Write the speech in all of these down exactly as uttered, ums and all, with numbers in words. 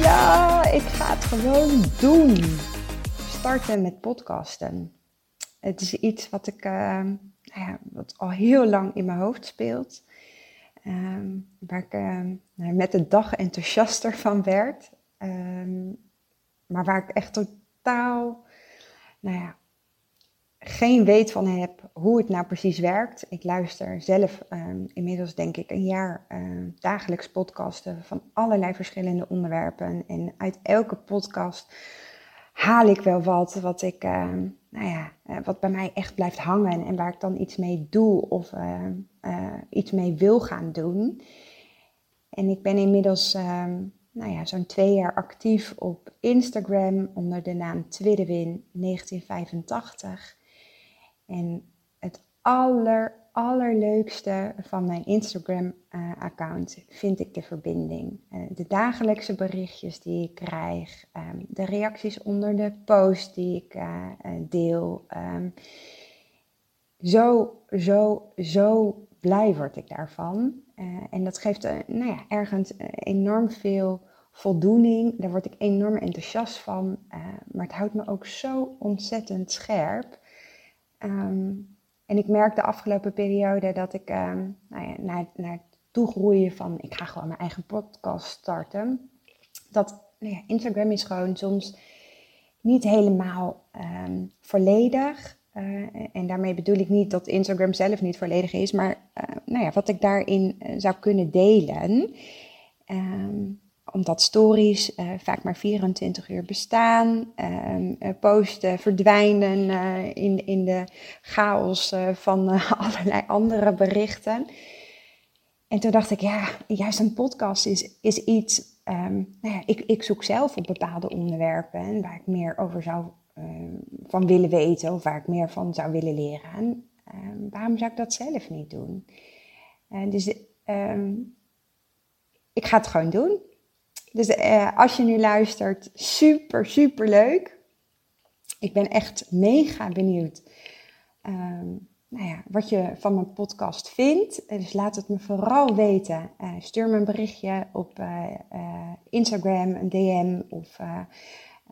Ja, ik ga het gewoon doen. Starten met podcasten. Het is iets wat ik, uh, nou ja, wat al heel lang in mijn hoofd speelt. Um, waar ik uh, met de dag enthousiaster van werd. Um, maar waar ik echt totaal, nou ja, geen weet van heb hoe het nou precies werkt. Ik luister zelf um, inmiddels denk ik een jaar uh, dagelijks podcasten van allerlei verschillende onderwerpen. En uit elke podcast haal ik wel wat wat ik, uh, nou ja, uh, wat bij mij echt blijft hangen en waar ik dan iets mee doe of uh, uh, iets mee wil gaan doen. En ik ben inmiddels uh, nou ja, zo'n twee jaar actief op Instagram onder de naam Twitterwin negentien vijfentachtig. En het aller, allerleukste van mijn Instagram-account uh, vind ik de verbinding. Uh, de dagelijkse berichtjes die ik krijg, um, de reacties onder de post die ik uh, uh, deel. Um, zo, zo, zo blij word ik daarvan. Uh, en dat geeft uh, nou ja, ergens uh, enorm veel voldoening. Daar word ik enorm enthousiast van. Uh, maar het houdt me ook zo ontzettend scherp. Um, en ik merk de afgelopen periode dat ik um, nou ja, naar, naar het toegroeien van ik ga gewoon mijn eigen podcast starten. Dat nou ja, Instagram is gewoon soms niet helemaal um, volledig. Uh, en daarmee bedoel ik niet dat Instagram zelf niet volledig is. Maar uh, nou ja, wat ik daarin uh, zou kunnen delen. Um, Omdat stories uh, vaak maar vierentwintig uur bestaan, uh, posten verdwijnen uh, in, in de chaos uh, van uh, allerlei andere berichten. En toen dacht ik, ja, juist een podcast is, is iets, um, nou ja, ik, ik zoek zelf op bepaalde onderwerpen en waar ik meer over zou uh, van willen weten of waar ik meer van zou willen leren. Uh, waarom zou ik dat zelf niet doen? Uh, dus um, ik ga het gewoon doen. Dus eh, als je nu luistert, super, super leuk. Ik ben echt mega benieuwd um, nou ja, wat je van mijn podcast vindt. Dus laat het me vooral weten. Uh, stuur me een berichtje op uh, uh, Instagram, een D M of uh,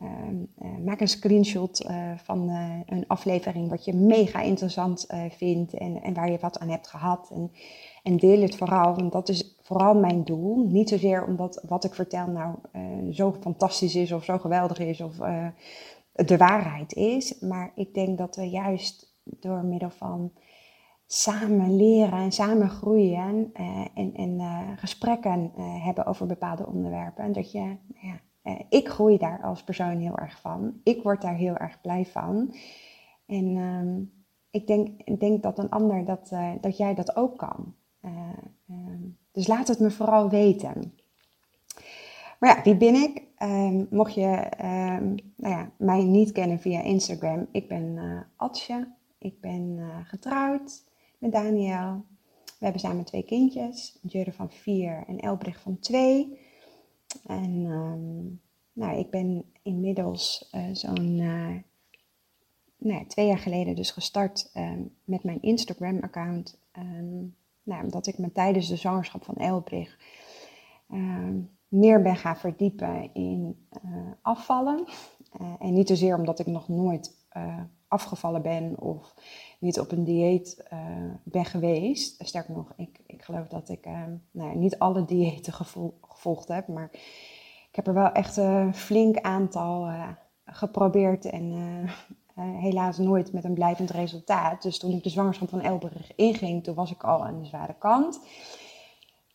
um, uh, maak een screenshot uh, van uh, een aflevering wat je mega interessant uh, vindt en, en waar je wat aan hebt gehad. En, en deel het vooral, want dat is vooral mijn doel. Niet zozeer omdat wat ik vertel nou uh, zo fantastisch is of zo geweldig is of uh, de waarheid is. Maar ik denk dat we juist door middel van samen leren en samen groeien uh, en, en uh, gesprekken uh, hebben over bepaalde onderwerpen. En dat je, ja, uh, ik groei daar als persoon heel erg van. Ik word daar heel erg blij van. En um, ik denk, ik denk dat een ander, dat, uh, dat jij dat ook kan. Uh, um, Dus laat het me vooral weten. Maar ja, wie ben ik? Um, mocht je um, nou ja, mij niet kennen via Instagram. Ik ben uh, Atsje. Ik ben uh, getrouwd met Daniel. We hebben samen twee kindjes. Jurre van vier en Elbrich van twee. En um, nou, ik ben inmiddels uh, zo'n uh, nou ja, twee jaar geleden dus gestart um, met mijn Instagram account. Um, Nou, omdat ik me tijdens de zwangerschap van Elbrich uh, meer ben gaan verdiepen in uh, afvallen. Uh, en niet zozeer omdat ik nog nooit uh, afgevallen ben of niet op een dieet uh, ben geweest. Sterker nog, ik, ik geloof dat ik uh, nou, niet alle diëten gevo- gevolgd heb. Maar ik heb er wel echt een flink aantal uh, geprobeerd en uh, Uh, helaas nooit met een blijvend resultaat. Dus toen ik de zwangerschap van Elbrich inging, toen was ik al aan de zware kant.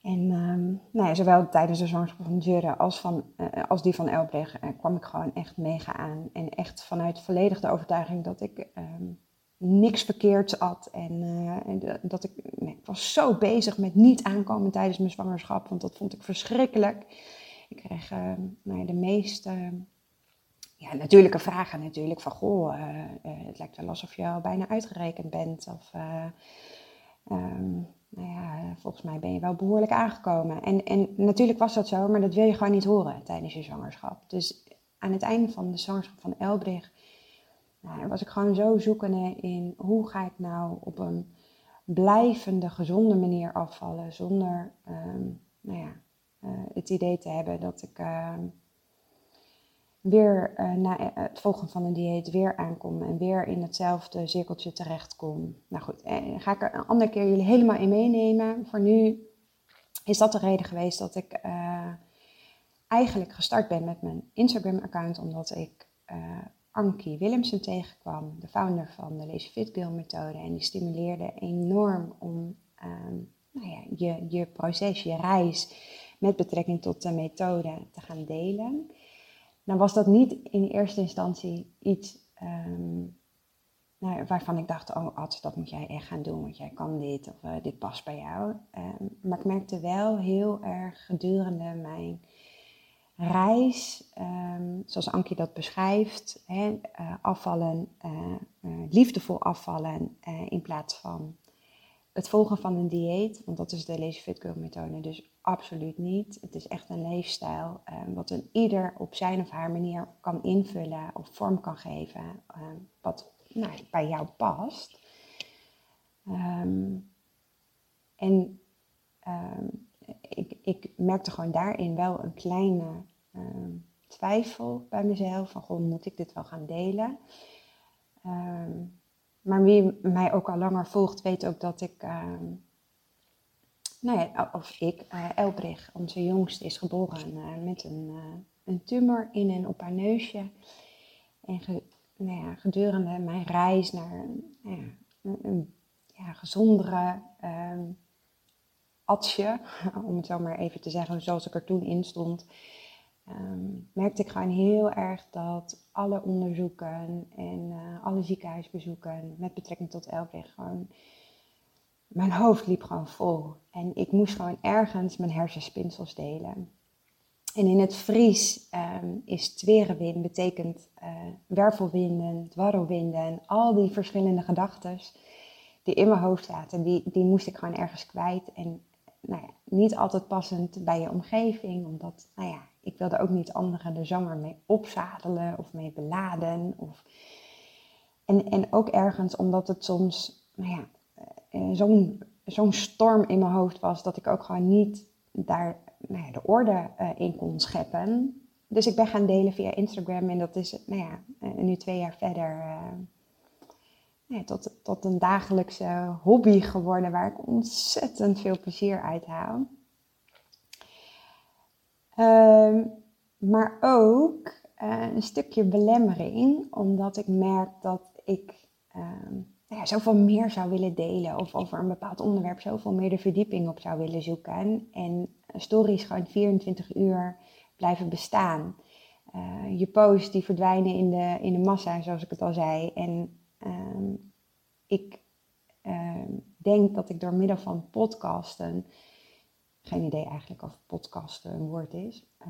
En um, nou ja, zowel tijdens de zwangerschap van Jurre als, van, uh, als die van Elbrich uh, kwam ik gewoon echt mega aan. En echt vanuit volledig de overtuiging dat ik um, niks verkeerds at. En, uh, en dat ik, nee, ik was zo bezig met niet aankomen tijdens mijn zwangerschap. Want dat vond ik verschrikkelijk. Ik kreeg uh, nou ja, de meeste uh, ja, natuurlijke vragen natuurlijk. Van goh, uh, uh, het lijkt wel alsof je al bijna uitgerekend bent. Of uh, um, nou ja, volgens mij ben je wel behoorlijk aangekomen. En, en natuurlijk was dat zo, maar dat wil je gewoon niet horen tijdens je zwangerschap. Dus aan het einde van de zwangerschap van Elbrich... Nou, was ik gewoon zo zoekende in hoe ga ik nou op een blijvende, gezonde manier afvallen. Zonder um, nou ja, uh, het idee te hebben dat ik uh, weer uh, na het volgen van een dieet weer aankom. En weer in hetzelfde cirkeltje terechtkom. Nou goed, eh, ga ik er een andere keer jullie helemaal in meenemen. Voor nu is dat de reden geweest dat ik uh, eigenlijk gestart ben met mijn Instagram account. Omdat ik... Uh, Ankie Willemsen tegenkwam, de founder van de Lazy Fit Girl methode. En die stimuleerde enorm om um, nou ja, je, je proces, je reis met betrekking tot de methode te gaan delen. Nou was dat niet in eerste instantie iets um, nou, waarvan ik dacht, oh Ad, dat moet jij echt gaan doen. Want jij kan dit of uh, dit past bij jou. Um, maar ik merkte wel heel erg gedurende mijn... reis, um, zoals Ankie dat beschrijft, hè, uh, afvallen, uh, uh, liefdevol afvallen uh, in plaats van het volgen van een dieet. Want dat is de Lazy Fit Girl methode dus absoluut niet. Het is echt een leefstijl uh, wat een ieder op zijn of haar manier kan invullen of vorm kan geven uh, wat nou, bij jou past. Um, en... Um, Ik, ik merkte gewoon daarin wel een kleine uh, twijfel bij mezelf. Van, goh, moet ik dit wel gaan delen? Uh, maar wie mij ook al langer volgt, weet ook dat ik... Uh, nou ja, of ik, uh, Elbrich, onze jongste, is geboren uh, met een, uh, een tumor in en op haar neusje. En ge, nou ja, gedurende mijn reis naar uh, een, een ja, gezondere... Uh, Atje, om het zo maar even te zeggen, zoals ik er toen in stond, um, merkte ik gewoon heel erg dat alle onderzoeken en uh, alle ziekenhuisbezoeken met betrekking tot Elbrich gewoon, mijn hoofd liep gewoon vol. En ik moest gewoon ergens mijn hersenspinsels delen. En in het Fries um, is Tweede Wind, betekent uh, wervelwinden, dwarrelwinden, al die verschillende gedachten die in mijn hoofd zaten, die, die moest ik gewoon ergens kwijt. En nou ja, niet altijd passend bij je omgeving. Omdat, nou ja, ik wilde ook niet anderen de zanger mee opzadelen of mee beladen. Of... En, en ook ergens omdat het soms nou ja, zo'n, zo'n storm in mijn hoofd was... dat ik ook gewoon niet daar nou ja, de orde uh, in kon scheppen. Dus ik ben gaan delen via Instagram. En dat is nou ja, nu twee jaar verder... Uh, Ja, tot, tot een dagelijkse hobby geworden waar ik ontzettend veel plezier uit haal. Um, maar ook uh, een stukje belemmering, omdat ik merk dat ik um, nou ja, zoveel meer zou willen delen. Of over een bepaald onderwerp zoveel meer de verdieping op zou willen zoeken. En stories gewoon vierentwintig uur blijven bestaan. Uh, je posts die verdwijnen in de, in de massa, zoals ik het al zei. En... Um, ik um, denk dat ik door middel van podcasten, geen idee eigenlijk of podcasten een woord is, uh,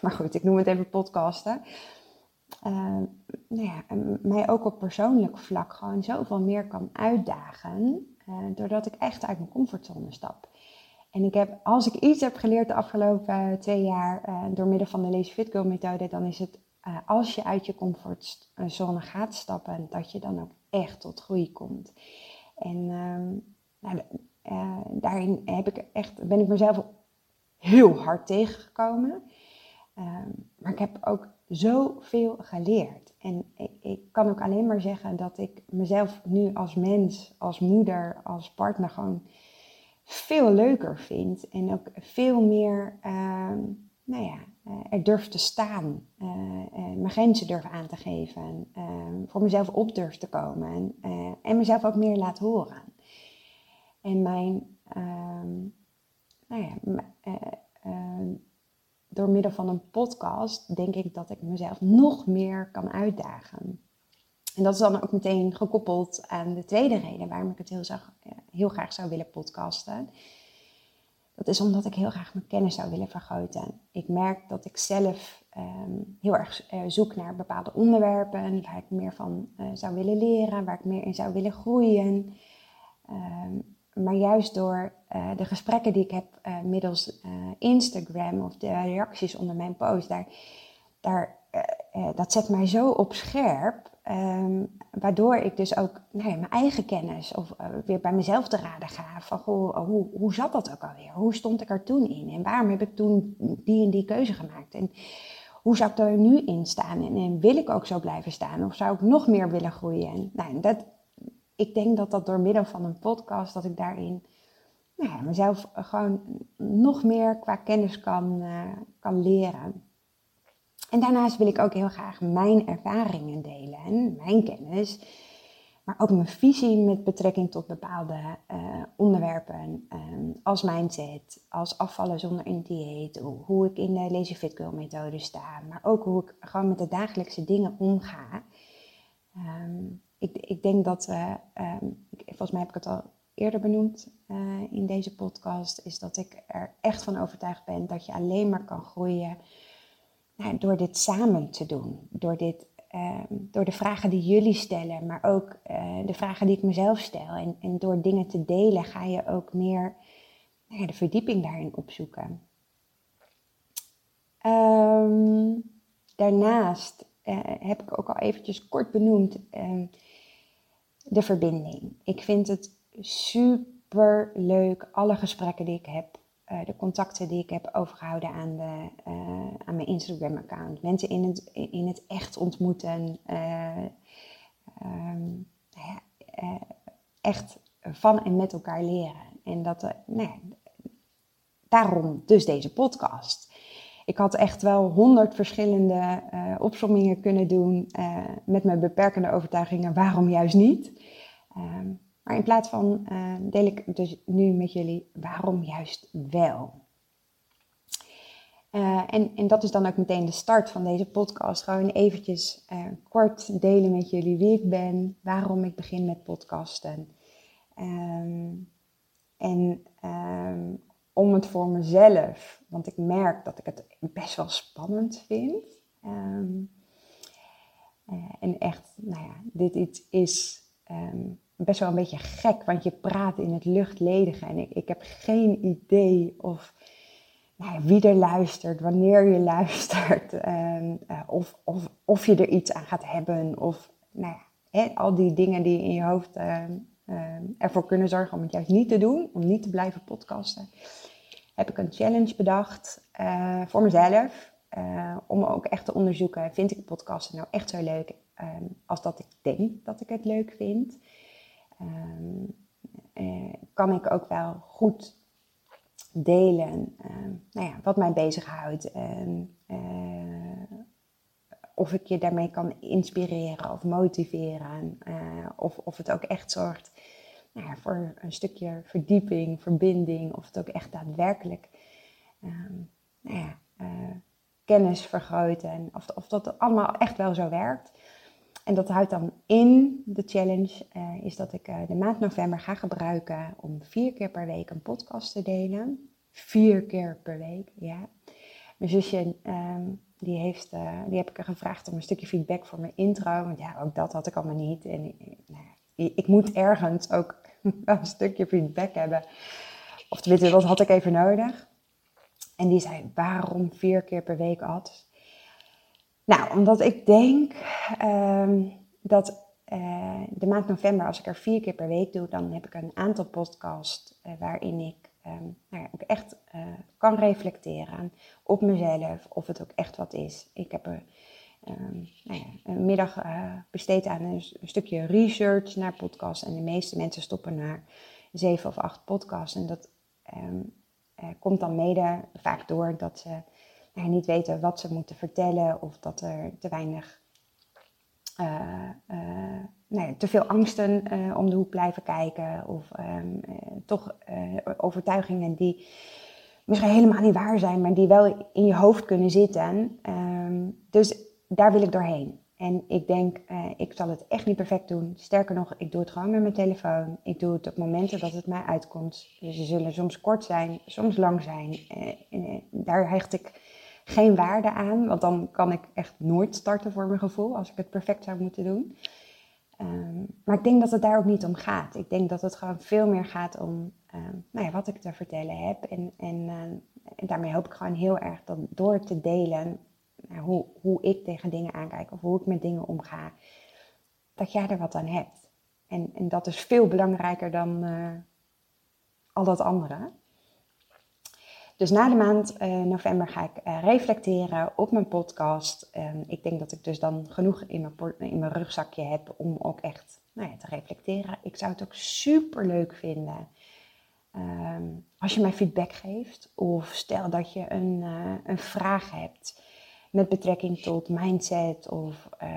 maar goed, ik noem het even podcasten, uh, nou ja, mij ook op persoonlijk vlak gewoon zoveel meer kan uitdagen, uh, doordat ik echt uit mijn comfortzone stap. En ik heb, als ik iets heb geleerd de afgelopen twee jaar uh, door middel van de Lazy Fit Girl methode, dan is het Uh, als je uit je comfortzone gaat stappen, dat je dan ook echt tot groei komt. En um, nou, uh, daarin heb ik echt, ben ik mezelf heel hard tegengekomen. Um, maar ik heb ook zoveel geleerd. En ik, ik kan ook alleen maar zeggen dat ik mezelf nu als mens, als moeder, als partner gewoon veel leuker vind. En ook veel meer... Um, nou ja, er durf te staan, uh, uh, mijn grenzen durf aan te geven, uh, voor mezelf op durf te komen uh, en mezelf ook meer laat horen. En mijn, uh, nou ja, uh, uh, door middel van een podcast denk ik dat ik mezelf nog meer kan uitdagen. En dat is dan ook meteen gekoppeld aan de tweede reden waarom ik het heel, zag, heel graag zou willen podcasten. Dat is omdat ik heel graag mijn kennis zou willen vergroten. Ik merk dat ik zelf um, heel erg uh, zoek naar bepaalde onderwerpen waar ik meer van uh, zou willen leren, waar ik meer in zou willen groeien. Um, maar juist door uh, de gesprekken die ik heb uh, middels uh, Instagram of de reacties onder mijn post, daar, daar, uh, uh, dat zet mij zo op scherp. Um, waardoor ik dus ook nou ja, mijn eigen kennis of uh, weer bij mezelf te raden ga. Van goh, hoe, hoe zat dat ook alweer? Hoe stond ik er toen in? En waarom heb ik toen die en die keuze gemaakt? En hoe zou ik er nu in staan? En, en wil ik ook zo blijven staan? Of zou ik nog meer willen groeien? En, nou, dat, ik denk dat dat door middel van een podcast, dat ik daarin nou ja, mezelf gewoon nog meer qua kennis kan, uh, kan leren. En daarnaast wil ik ook heel graag mijn ervaringen delen en mijn kennis, maar ook mijn visie met betrekking tot bepaalde uh, onderwerpen um, als mindset, als afvallen zonder een dieet, hoe ik in de Lazy Fit Girl methode sta, maar ook hoe ik gewoon met de dagelijkse dingen omga. Um, ik, ik denk dat we, um, ik, volgens mij heb ik het al eerder benoemd uh, in deze podcast, is dat ik er echt van overtuigd ben dat je alleen maar kan groeien. Nou, door dit samen te doen, door, dit, uh, door de vragen die jullie stellen, maar ook uh, de vragen die ik mezelf stel. En, en door dingen te delen ga je ook meer nou ja, de verdieping daarin opzoeken. Um, daarnaast uh, heb ik ook al eventjes kort benoemd uh, de verbinding. Ik vind het super leuk, alle gesprekken die ik heb. Uh, de contacten die ik heb overgehouden aan, de, uh, aan mijn Instagram-account. Mensen in het, in het echt ontmoeten. Uh, um, ja, uh, echt van en met elkaar leren. En dat, uh, nou ja, daarom dus deze podcast. Ik had echt wel honderd verschillende uh, opsommingen kunnen doen uh, met mijn beperkende overtuigingen. Waarom juist niet? Um, Maar in plaats van uh, deel ik dus nu met jullie waarom juist wel. Uh, en, en dat is dan ook meteen de start van deze podcast. Gewoon eventjes uh, kort delen met jullie wie ik ben, waarom ik begin met podcasten. Um, en um, om het voor mezelf, want ik merk dat ik het best wel spannend vind. Um, uh, en echt, nou ja, dit iets is... Um, best wel een beetje gek, want je praat in het luchtledige en ik, ik heb geen idee of nou ja, wie er luistert, wanneer je luistert, um, uh, of, of, of je er iets aan gaat hebben of nou ja, he, al die dingen die in je hoofd uh, uh, ervoor kunnen zorgen om het juist niet te doen, om niet te blijven podcasten, heb ik een challenge bedacht uh, voor mezelf uh, om ook echt te onderzoeken, vind ik podcasten nou echt zo leuk um, als dat ik denk dat ik het leuk vind? Um, eh, kan ik ook wel goed delen um, nou ja, wat mij bezighoudt, um, uh, of ik je daarmee kan inspireren of motiveren, uh, of, of het ook echt zorgt nou ja, voor een stukje verdieping, verbinding, of het ook echt daadwerkelijk um, nou ja, uh, kennis vergroten, of, of dat allemaal echt wel zo werkt. En dat houdt dan in, de challenge, uh, is dat ik uh, de maand november ga gebruiken om vier keer per week een podcast te delen. Vier keer per week, ja. Mijn zusje, um, die, heeft, uh, die heb ik er gevraagd om een stukje feedback voor mijn intro. Want ja, ook dat had ik allemaal niet. En nou, ik moet ergens ook een stukje feedback hebben. Of tenminste, dat had ik even nodig. En die zei, waarom vier keer per week, Ad? Nou, omdat ik denk um, dat uh, de maand november, als ik er vier keer per week doe, dan heb ik een aantal podcasts uh, waarin ik um, nou ja, ook echt uh, kan reflecteren op mezelf, of het ook echt wat is. Ik heb een, um, nou ja, een middag uh, besteed aan een, een stukje research naar podcasts en de meeste mensen stoppen naar zeven of acht podcasts. En dat um, uh, komt dan mede vaak door dat ze... en niet weten wat ze moeten vertellen of dat er te weinig, uh, uh, nee, te veel angsten uh, om de hoek blijven kijken. Of um, uh, toch uh, overtuigingen die misschien helemaal niet waar zijn, maar die wel in je hoofd kunnen zitten. Um, dus daar wil ik doorheen. En ik denk, uh, ik zal het echt niet perfect doen. Sterker nog, ik doe het gewoon met mijn telefoon. Ik doe het op momenten dat het mij uitkomt. Dus ze zullen soms kort zijn, soms lang zijn. Uh, uh, daar hecht ik geen waarde aan, want dan kan ik echt nooit starten voor mijn gevoel als ik het perfect zou moeten doen. Um, maar ik denk dat het daar ook niet om gaat. Ik denk dat het gewoon veel meer gaat om um, nou ja, wat ik te vertellen heb. En, en, uh, en daarmee hoop ik gewoon heel erg dat door te delen nou, hoe, hoe ik tegen dingen aankijk of hoe ik met dingen omga, dat jij er wat aan hebt. En, en dat is veel belangrijker dan uh, al dat andere. Dus na de maand uh, november ga ik uh, reflecteren op mijn podcast. Uh, ik denk dat ik dus dan genoeg in mijn, port- in mijn rugzakje heb om ook echt nou ja, te reflecteren. Ik zou het ook super leuk vinden uh, als je mij feedback geeft. Of stel dat je een, uh, een vraag hebt met betrekking tot mindset of uh,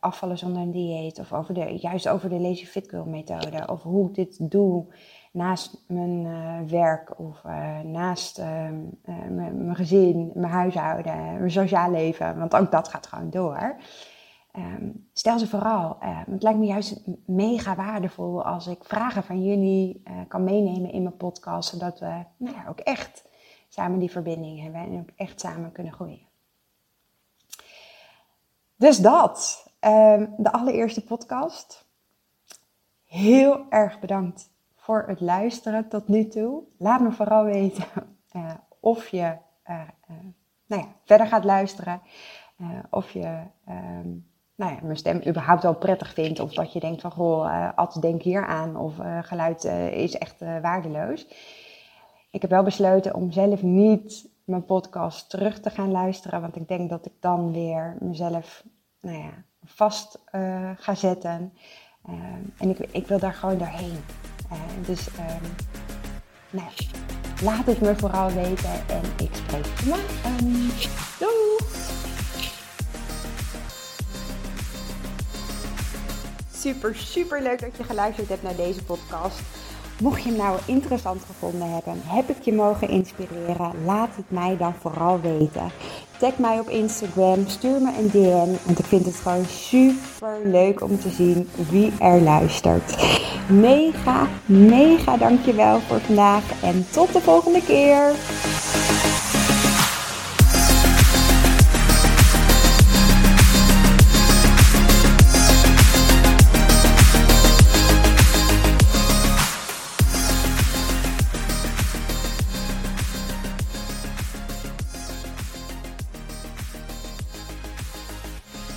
afvallen zonder een dieet. Of over de, juist over de Lazy Fit Girl methode of hoe ik dit doe. Naast mijn uh, werk of uh, naast uh, uh, mijn, mijn gezin, mijn huishouden, mijn sociaal leven. Want ook dat gaat gewoon door. Um, stel ze vooral. Uh, het lijkt me juist mega waardevol als ik vragen van jullie uh, kan meenemen in mijn podcast. Zodat we nou ja, ook echt samen die verbinding hebben en ook echt samen kunnen groeien. Dus dat. Um, de allereerste podcast. Heel erg bedankt voor het luisteren tot nu toe. Laat me vooral weten uh, of je uh, uh, nou ja, verder gaat luisteren. Uh, of je um, nou ja, mijn stem überhaupt wel prettig vindt. Of dat je denkt van, goh, uh, Ad, denk hier aan. Of uh, geluid uh, is echt uh, waardeloos. Ik heb wel besloten om zelf niet mijn podcast terug te gaan luisteren. Want ik denk dat ik dan weer mezelf nou ja, vast uh, ga zetten. Uh, en ik, ik wil daar gewoon doorheen. Uh, dus um, nou, laat het me vooral weten en ik spreek je morgen. Doei! Super, super leuk dat je geluisterd hebt naar deze podcast. Mocht je hem nou interessant gevonden hebben, heb ik je mogen inspireren, laat het mij dan vooral weten. Tag mij op Instagram, stuur me een D M, want ik vind het gewoon super leuk om te zien wie er luistert. Mega, mega dankjewel voor vandaag en tot de volgende keer!